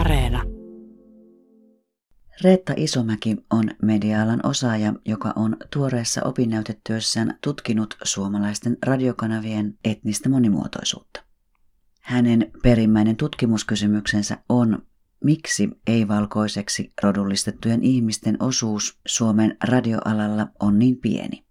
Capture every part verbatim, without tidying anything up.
Areena. Reetta Isomäki on media-alan osaaja, joka on tuoreessa opinnäytetyössään tutkinut suomalaisten radiokanavien etnistä monimuotoisuutta. Hänen perimmäinen tutkimuskysymyksensä on, miksi ei-valkoiseksi rodullistettujen ihmisten osuus Suomen radioalalla on niin pieni.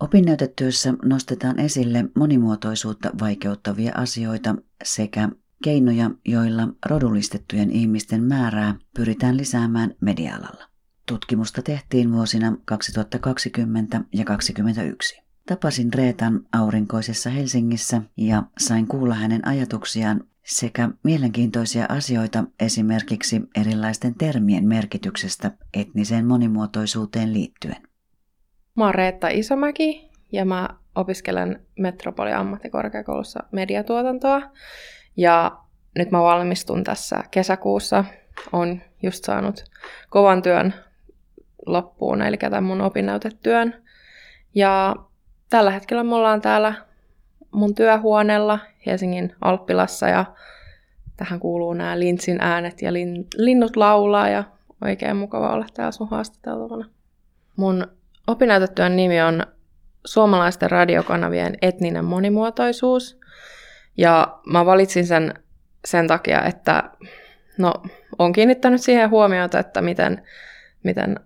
Opinnäytetyössä nostetaan esille monimuotoisuutta vaikeuttavia asioita sekä keinoja, joilla rodullistettujen ihmisten määrää pyritään lisäämään media-alalla. Tutkimusta tehtiin vuosina kaksituhattakaksikymmentä ja kaksituhattakaksikymmentäyksi. Tapasin Reetan aurinkoisessa Helsingissä ja sain kuulla hänen ajatuksiaan sekä mielenkiintoisia asioita esimerkiksi erilaisten termien merkityksestä etniseen monimuotoisuuteen liittyen. Mä oon Reetta Isomäki ja mä opiskelen Metropolia ammattikorkeakoulussa mediatuotantoa. Ja nyt mä valmistun tässä kesäkuussa, on just saanut kovan työn loppuun, eli tämän mun opinnäytetyön. Ja tällä hetkellä me ollaan täällä mun työhuoneella Helsingin Alppilassa, ja tähän kuuluu nämä lintsin äänet ja lin, linnut laulaa, ja oikein mukava olla täällä sun haastateltavana. Mun opinnäytetyön nimi on Suomalaisten radiokanavien etninen monimuotoisuus. Ja mä valitsin sen sen takia, että no, olen kiinnittänyt siihen huomiota, että miten, miten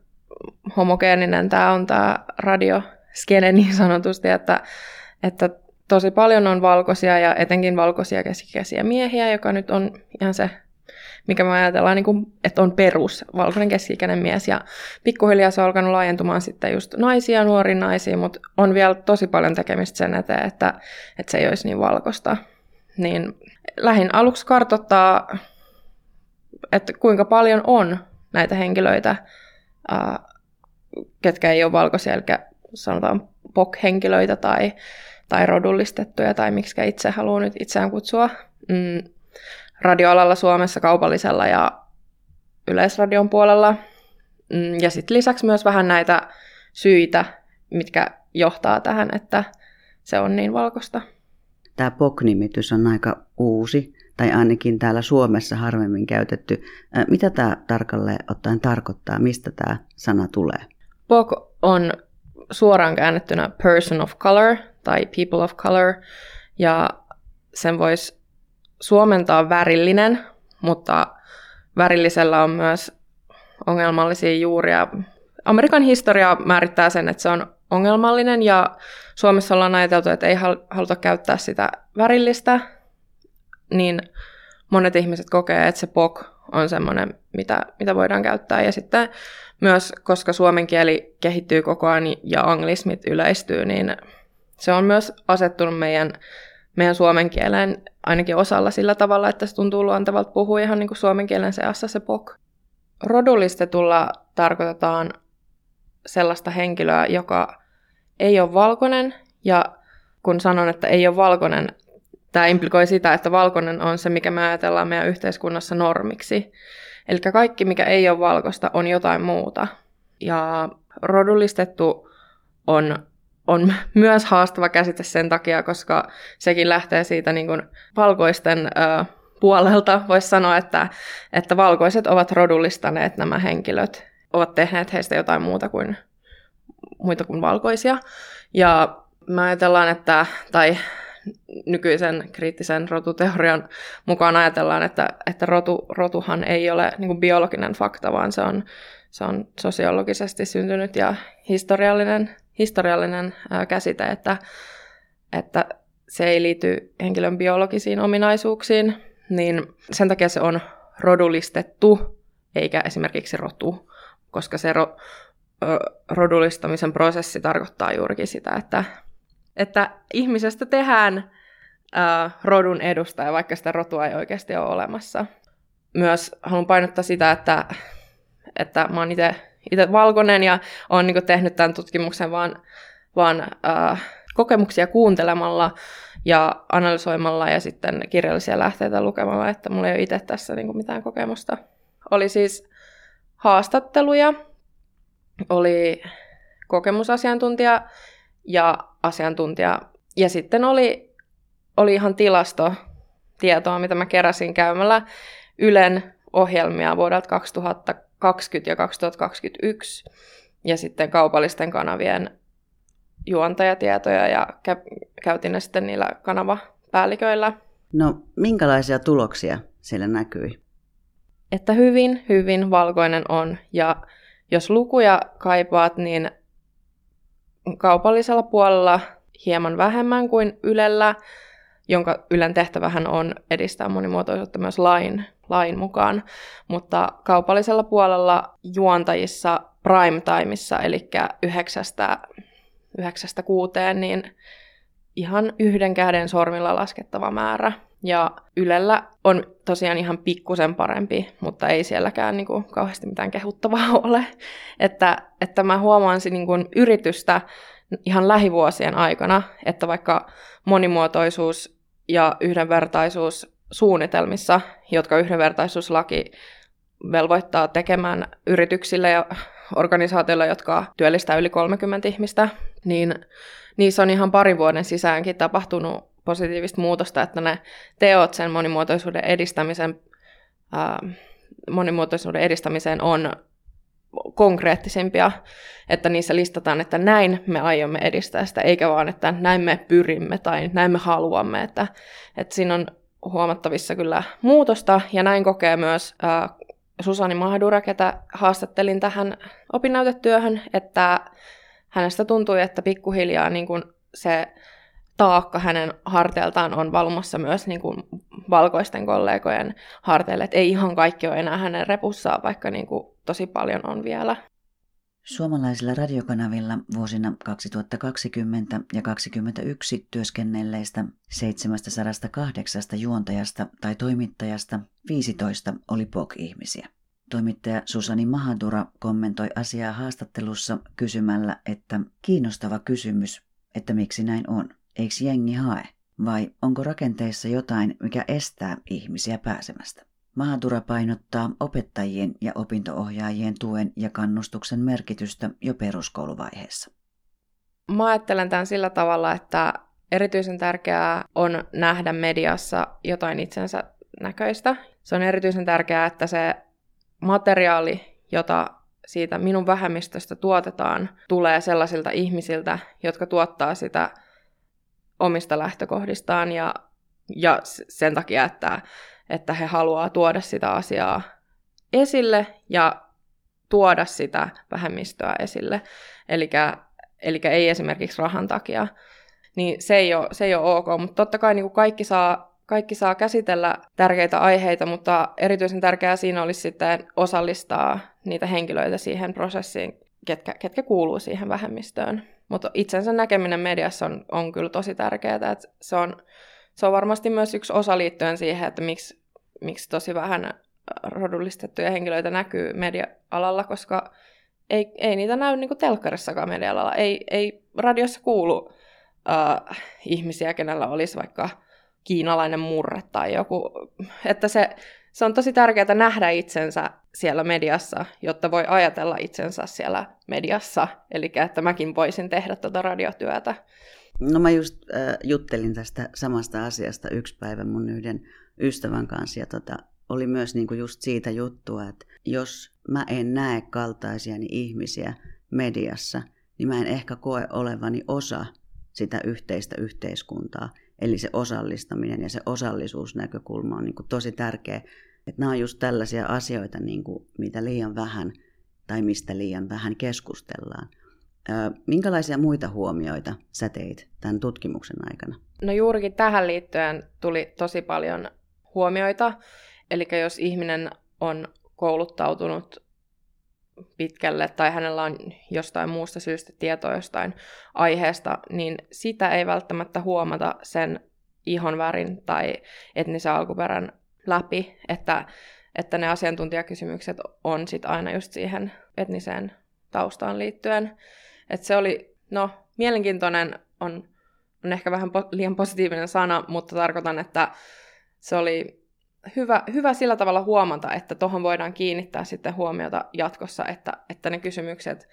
homogeeninen tämä on tämä radioskene niin sanotusti, että, että tosi paljon on valkoisia ja etenkin valkoisia keskikäisiä miehiä, joka nyt on ihan se, mikä me ajatellaan, niin kuin, että on perus valkoinen keskikäinen mies. Ja pikkuhiljaa se on alkanut laajentumaan sitten just naisia, nuoriin naisiin, mutta on vielä tosi paljon tekemistä sen eteen, että, että se ei olisi niin valkoista. Niin lähin aluksi kartoittaa, että kuinka paljon on näitä henkilöitä, ää, ketkä ei ole valkoisia, eli sanotaan P O C-henkilöitä tai, tai rodullistettuja, tai miksikä itse haluaa nyt itseään kutsua. Mm, radioalalla Suomessa, kaupallisella ja yleisradion puolella. Mm, ja sitten lisäksi myös vähän näitä syitä, mitkä johtaa tähän, että se on niin valkoista. Tämä P O C-nimitys on aika uusi, tai ainakin täällä Suomessa harvemmin käytetty. Mitä tämä tarkalleen ottaen tarkoittaa? Mistä tämä sana tulee? P O C on suoraan käännettynä person of color tai people of color, ja sen voisi suomentaa värillinen, mutta värillisellä on myös ongelmallisia juuria. Amerikan historia määrittää sen, että se on ongelmallinen, ja Suomessa ollaan ajateltu, että ei haluta käyttää sitä värillistä, niin monet ihmiset kokee, että se P O C on semmoinen, mitä, mitä voidaan käyttää. Ja sitten myös, koska suomen kieli kehittyy koko ajan ja anglismit yleistyy, niin se on myös asettunut meidän, meidän suomen kieleen ainakin osalla sillä tavalla, että se tuntuu luontevalta puhua ihan niin kuin suomen kielen seassa se P O C. Rodullistetulla tarkoitetaan sellaista henkilöä, joka ei ole valkoinen, ja kun sanon, että ei ole valkoinen, tämä implikoi sitä, että valkoinen on se, mikä me ajatellaan meidän yhteiskunnassa normiksi. Eli kaikki, mikä ei ole valkoista, on jotain muuta. Ja rodullistettu on, on myös haastava käsite sen takia, koska sekin lähtee siitä niin kuin valkoisten ö, puolelta. Voisi sanoa, että, että valkoiset ovat rodullistaneet nämä henkilöt, ovat tehneet heistä jotain muuta kuin muita kuin valkoisia. Ja me ajatellaan, että, tai nykyisen kriittisen rotuteorian mukaan ajatellaan, että, että rotu, rotuhan ei ole niin kuin biologinen fakta, vaan se on, se on sosiologisesti syntynyt ja historiallinen, historiallinen ää, käsite, että, että se ei liity henkilön biologisiin ominaisuuksiin, niin sen takia se on rodullistettu, eikä esimerkiksi rotu, koska se ro, rodullistamisen prosessi tarkoittaa juurikin sitä, että, että ihmisestä tehdään ää, rodun edustaja, vaikka sitä rotua ei oikeasti ole olemassa. Myös haluan painottaa sitä, että, että mä oon itse valkoinen ja oon niin tehnyt tämän tutkimuksen vaan, vaan ää, kokemuksia kuuntelemalla ja analysoimalla ja sitten kirjallisia lähteitä lukemalla, että mulla ei ole itse tässä niin mitään kokemusta. Oli siis haastatteluja. Oli kokemusasiantuntija ja asiantuntija. Ja sitten oli, oli ihan tilastotietoa, mitä mä keräsin käymällä Ylen ohjelmia vuodelta kaksituhattakaksikymmentä ja kaksituhattakaksikymmentäyksi ja sitten kaupallisten kanavien juontajatietoja ja kä- käytin ne sitten niillä kanavapäälliköillä. No, minkälaisia tuloksia siellä näkyi? Että hyvin, hyvin valkoinen on. Ja jos lukuja kaipaat, niin kaupallisella puolella hieman vähemmän kuin Ylellä, jonka Ylen tehtävähän on edistää monimuotoisuutta myös lain, lain mukaan. Mutta kaupallisella puolella juontajissa primetimeissa, eli yhdeksästä, yhdeksästä kuuteen, niin ihan yhden käden sormilla laskettava määrä. Ja Ylellä on tosiaan ihan pikkusen parempi, mutta ei sielläkään niin kuin kauheasti mitään kehuttavaa ole. Että, että mä huomaan niin kuin yritystä ihan lähivuosien aikana, että vaikka monimuotoisuus ja yhdenvertaisuus suunnitelmissa, jotka yhdenvertaisuuslaki velvoittaa tekemään yrityksille ja organisaatioille, jotka työllistää yli kolmekymmentä ihmistä, niin niissä on ihan parin vuoden sisäänkin tapahtunut positiivista muutosta, että ne teot sen monimuotoisuuden edistämisen, ää, monimuotoisuuden edistämiseen on konkreettisimpia, että niissä listataan, että näin me aiomme edistää sitä, eikä vaan, että näin me pyrimme tai näin me haluamme, että, että siinä on huomattavissa kyllä muutosta, ja näin kokee myös ää, Susani Mahtura, ketä haastattelin tähän opinnäytetyöhön, että hänestä tuntui, että pikkuhiljaa niin kuin se taakka hänen harteiltaan on valumassa myös niin kuin valkoisten kollegojen harteille, että ei ihan kaikki ole enää hänen repussaan, vaikka niin kuin tosi paljon on vielä. Suomalaisilla radiokanavilla vuosina kaksituhattakaksikymmentä ja kaksituhattakaksikymmentäyksi työskennelleistä seitsemänsataakahdeksan juontajasta tai toimittajasta viisitoista oli P O C-ihmisiä. Toimittaja Susani Mahtura kommentoi asiaa haastattelussa kysymällä, että kiinnostava kysymys, että miksi näin on. Eikö jengi hae? Vai onko rakenteissa jotain, mikä estää ihmisiä pääsemästä? Mahtura painottaa opettajien ja opinto-ohjaajien tuen ja kannustuksen merkitystä jo peruskouluvaiheessa. Mä ajattelen tämän sillä tavalla, että erityisen tärkeää on nähdä mediassa jotain itsensä näköistä. Se on erityisen tärkeää, että se materiaali, jota siitä minun vähemmistöstä tuotetaan, tulee sellaisilta ihmisiltä, jotka tuottaa sitä omista lähtökohdistaan ja, ja sen takia, että, että he haluaa tuoda sitä asiaa esille ja tuoda sitä vähemmistöä esille. Eli ei esimerkiksi rahan takia. Niin se ei ole, se ei ole ok, mutta totta kai niin kuin kaikki saa Kaikki saa käsitellä tärkeitä aiheita, mutta erityisen tärkeää siinä olisi sitten osallistaa niitä henkilöitä siihen prosessiin, ketkä, ketkä kuuluu siihen vähemmistöön. Mutta itsensä näkeminen mediassa on, on kyllä tosi tärkeää. Että se, on, se on varmasti myös yksi osa liittyen siihen, että miksi, miksi tosi vähän rodullistettuja henkilöitä näkyy media-alalla, koska ei, ei niitä näy niin kuin telkkarissakaan media-alalla. Ei, ei radiossa kuulu äh, ihmisiä, kenellä olisi vaikka kiinalainen murre tai joku, että se, se on tosi tärkeää nähdä itsensä siellä mediassa, jotta voi ajatella itsensä siellä mediassa, eli että mäkin voisin tehdä tätä radiotyötä. No mä just äh, juttelin tästä samasta asiasta yksi päivä mun yhden ystävän kanssa, ja tota, oli myös niinku just siitä juttua, että jos mä en näe kaltaisiani ihmisiä mediassa, niin mä en ehkä koe olevani osa sitä yhteistä yhteiskuntaa. Eli se osallistaminen ja se osallisuusnäkökulma on niin kuin tosi tärkeä. Että nämä on just tällaisia asioita, niin kuin mitä liian vähän tai mistä liian vähän keskustellaan. Minkälaisia muita huomioita sä teit tämän tutkimuksen aikana? No juurikin tähän liittyen tuli tosi paljon huomioita. Eli jos ihminen on kouluttautunut pitkälle tai hänellä on jostain muusta syystä tietoa jostain aiheesta, niin sitä ei välttämättä huomata sen ihonvärin tai etnisen alkuperän läpi, että, että ne asiantuntijakysymykset on sit aina just siihen etniseen taustaan liittyen. Et se oli, no, mielenkiintoinen on, on ehkä vähän po- liian positiivinen sana, mutta tarkoitan, että se oli Hyvä, hyvä sillä tavalla huomata, että tuohon voidaan kiinnittää sitten huomiota jatkossa, että, että ne kysymykset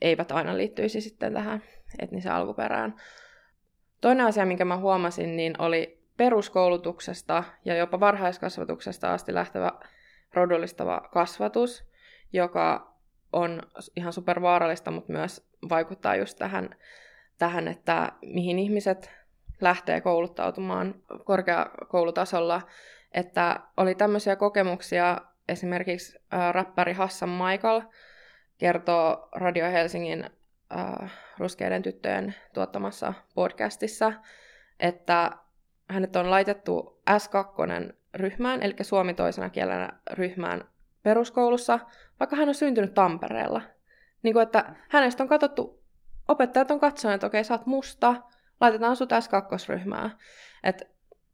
eivät aina liittyisi sitten tähän etniseen alkuperään. Toinen asia, minkä mä huomasin, niin oli peruskoulutuksesta ja jopa varhaiskasvatuksesta asti lähtevä rodullistava kasvatus, joka on ihan supervaarallista, mutta myös vaikuttaa just tähän, tähän, että mihin ihmiset lähtee kouluttautumaan korkeakoulutasolla. Että oli tämmöisiä kokemuksia, esimerkiksi äh, räppäri Hassan Michael kertoo Radio Helsingin äh, Ruskeiden tyttöjen tuottamassa podcastissa, että hänet on laitettu äs kaksi-ryhmään, eli suomi toisena kielenä ryhmään peruskoulussa, vaikka hän on syntynyt Tampereella. Niin kuin, että hänestä on katsottu, opettajat on katsoneet, että okei, sä oot musta, laitetaan sut äs kaksi-ryhmään. Että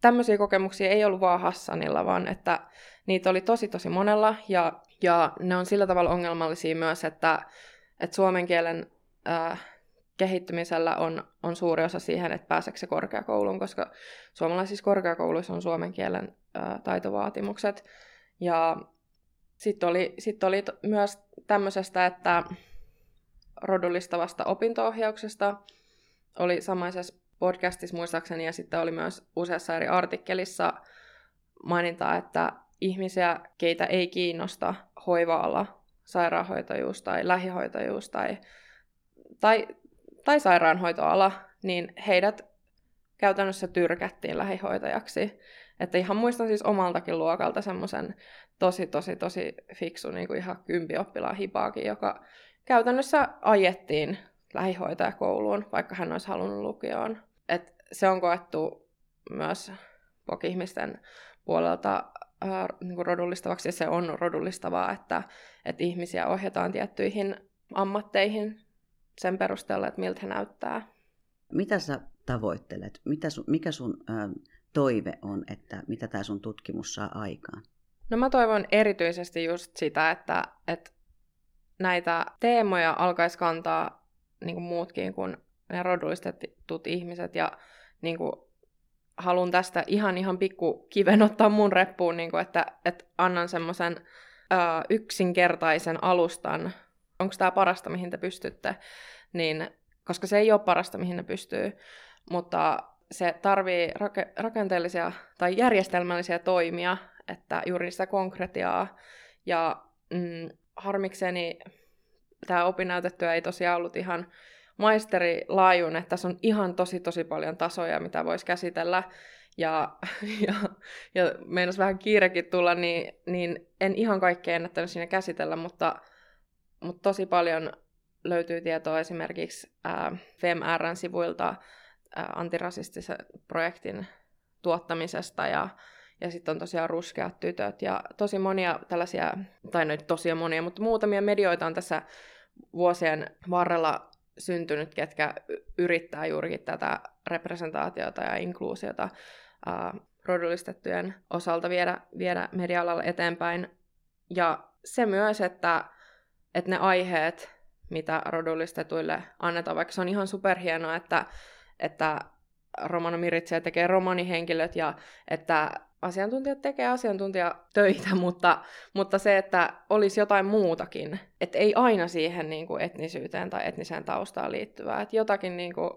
tämmöisiä kokemuksia ei ollut vaan Hassanilla, vaan että niitä oli tosi tosi monella, ja, ja ne on sillä tavalla ongelmallisia myös, että, että suomen kielen äh, kehittymisellä on, on suuri osa siihen, että pääseekö se korkeakouluun, koska suomalaisissa korkeakouluissa on suomen kielen äh, taitovaatimukset. Ja sitten oli, sit oli t- myös tämmöisestä, että rodullistavasta opinto-ohjauksesta oli samaisessa podcastissa muistaakseni, ja sitten oli myös useassa eri artikkelissa mainintaa, että ihmisiä, keitä ei kiinnosta hoiva-ala, sairaanhoitajuus tai lähihoitajuus tai, tai, tai sairaanhoitoala, niin heidät käytännössä tyrkättiin lähihoitajaksi. Että ihan muistan siis omaltakin luokalta semmoisen tosi, tosi, tosi fiksu niin kuin ihan kymppioppilaan hipaakin, joka käytännössä ajettiin lähihoitajakouluun, vaikka hän olisi halunnut lukioon. Et se on koettu myös P O C-ihmisten puolelta äh, niin rodullistavaksi, ja se on rodullistavaa, että, että ihmisiä ohjataan tiettyihin ammatteihin sen perusteella, että miltä he näyttää. Mitä sä tavoittelet? Mitä sun, mikä sun äh, toive on, että mitä tää sun tutkimus saa aikaan? No mä toivon erityisesti just sitä, että, että näitä teemoja alkaisi kantaa niin kuin muutkin kuin ne rodullistetut ihmiset, ja niin kuin haluan tästä ihan ihan pikku kiven ottaa mun reppuun, niin kuin että, että annan semmoisen äh, yksinkertaisen alustan, onko tämä parasta, mihin te pystytte, niin, koska se ei ole parasta, mihin ne pystyy, mutta se tarvii rake- rakenteellisia tai järjestelmällisiä toimia, että juuri sitä konkretiaa, ja mm, harmikseni tämä opinnäytetyö ei tosiaan ollut ihan maisterilaajuinen, että tässä on ihan tosi tosi paljon tasoja, mitä voisi käsitellä, ja, ja, ja meinasi vähän kiirekin tulla, niin, niin en ihan kaikkea ennättänyt siinä käsitellä, mutta, mutta tosi paljon löytyy tietoa esimerkiksi äh, F E M R:n sivuilta äh, antirasistisen projektin tuottamisesta, ja Ja sitten on tosiaan Ruskeat tytöt ja tosi monia tällaisia, tai noita tosia monia, mutta muutamia medioita on tässä vuosien varrella syntynyt, ketkä yrittää juurikin tätä representaatiota ja inkluusiota ää, rodullistettujen osalta viedä, viedä media-alalla eteenpäin. Ja se myös, että, että ne aiheet, mitä rodullistetuille annetaan, vaikka se on ihan superhienoa, että, että Romano Miritsi tekee romanihenkilöt ja että asiantuntijat tekee asiantuntijatöitä, mutta, mutta se, että olisi jotain muutakin. Että ei aina siihen niin kuin etnisyyteen tai etniseen taustaan liittyvää. Että jotakin niin kuin,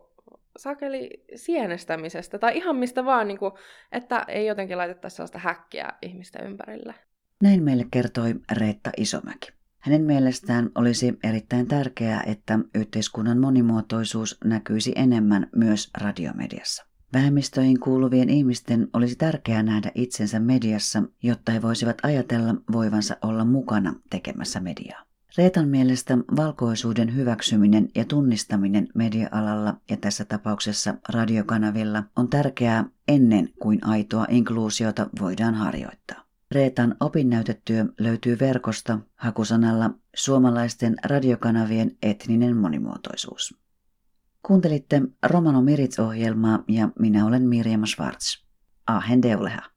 sakeli sienestämisestä tai ihan mistä vaan, niin kuin, että ei jotenkin laitettaisi sellaista häkkiä ihmisten ympärillä. Näin meille kertoi Reetta Isomäki. Hänen mielestään olisi erittäin tärkeää, että yhteiskunnan monimuotoisuus näkyisi enemmän myös radiomediassa. Vähemmistöihin kuuluvien ihmisten olisi tärkeää nähdä itsensä mediassa, jotta he voisivat ajatella voivansa olla mukana tekemässä mediaa. Reetan mielestä valkoisuuden hyväksyminen ja tunnistaminen media-alalla ja tässä tapauksessa radiokanavilla on tärkeää ennen kuin aitoa inkluusiota voidaan harjoittaa. Reetan opinnäytetyö löytyy verkosta hakusanalla suomalaisten radiokanavien etninen monimuotoisuus. Kuuntelitte Romano Mirits-ohjelmaa ja minä olen Miriam Schwartz. Ahen deuleha.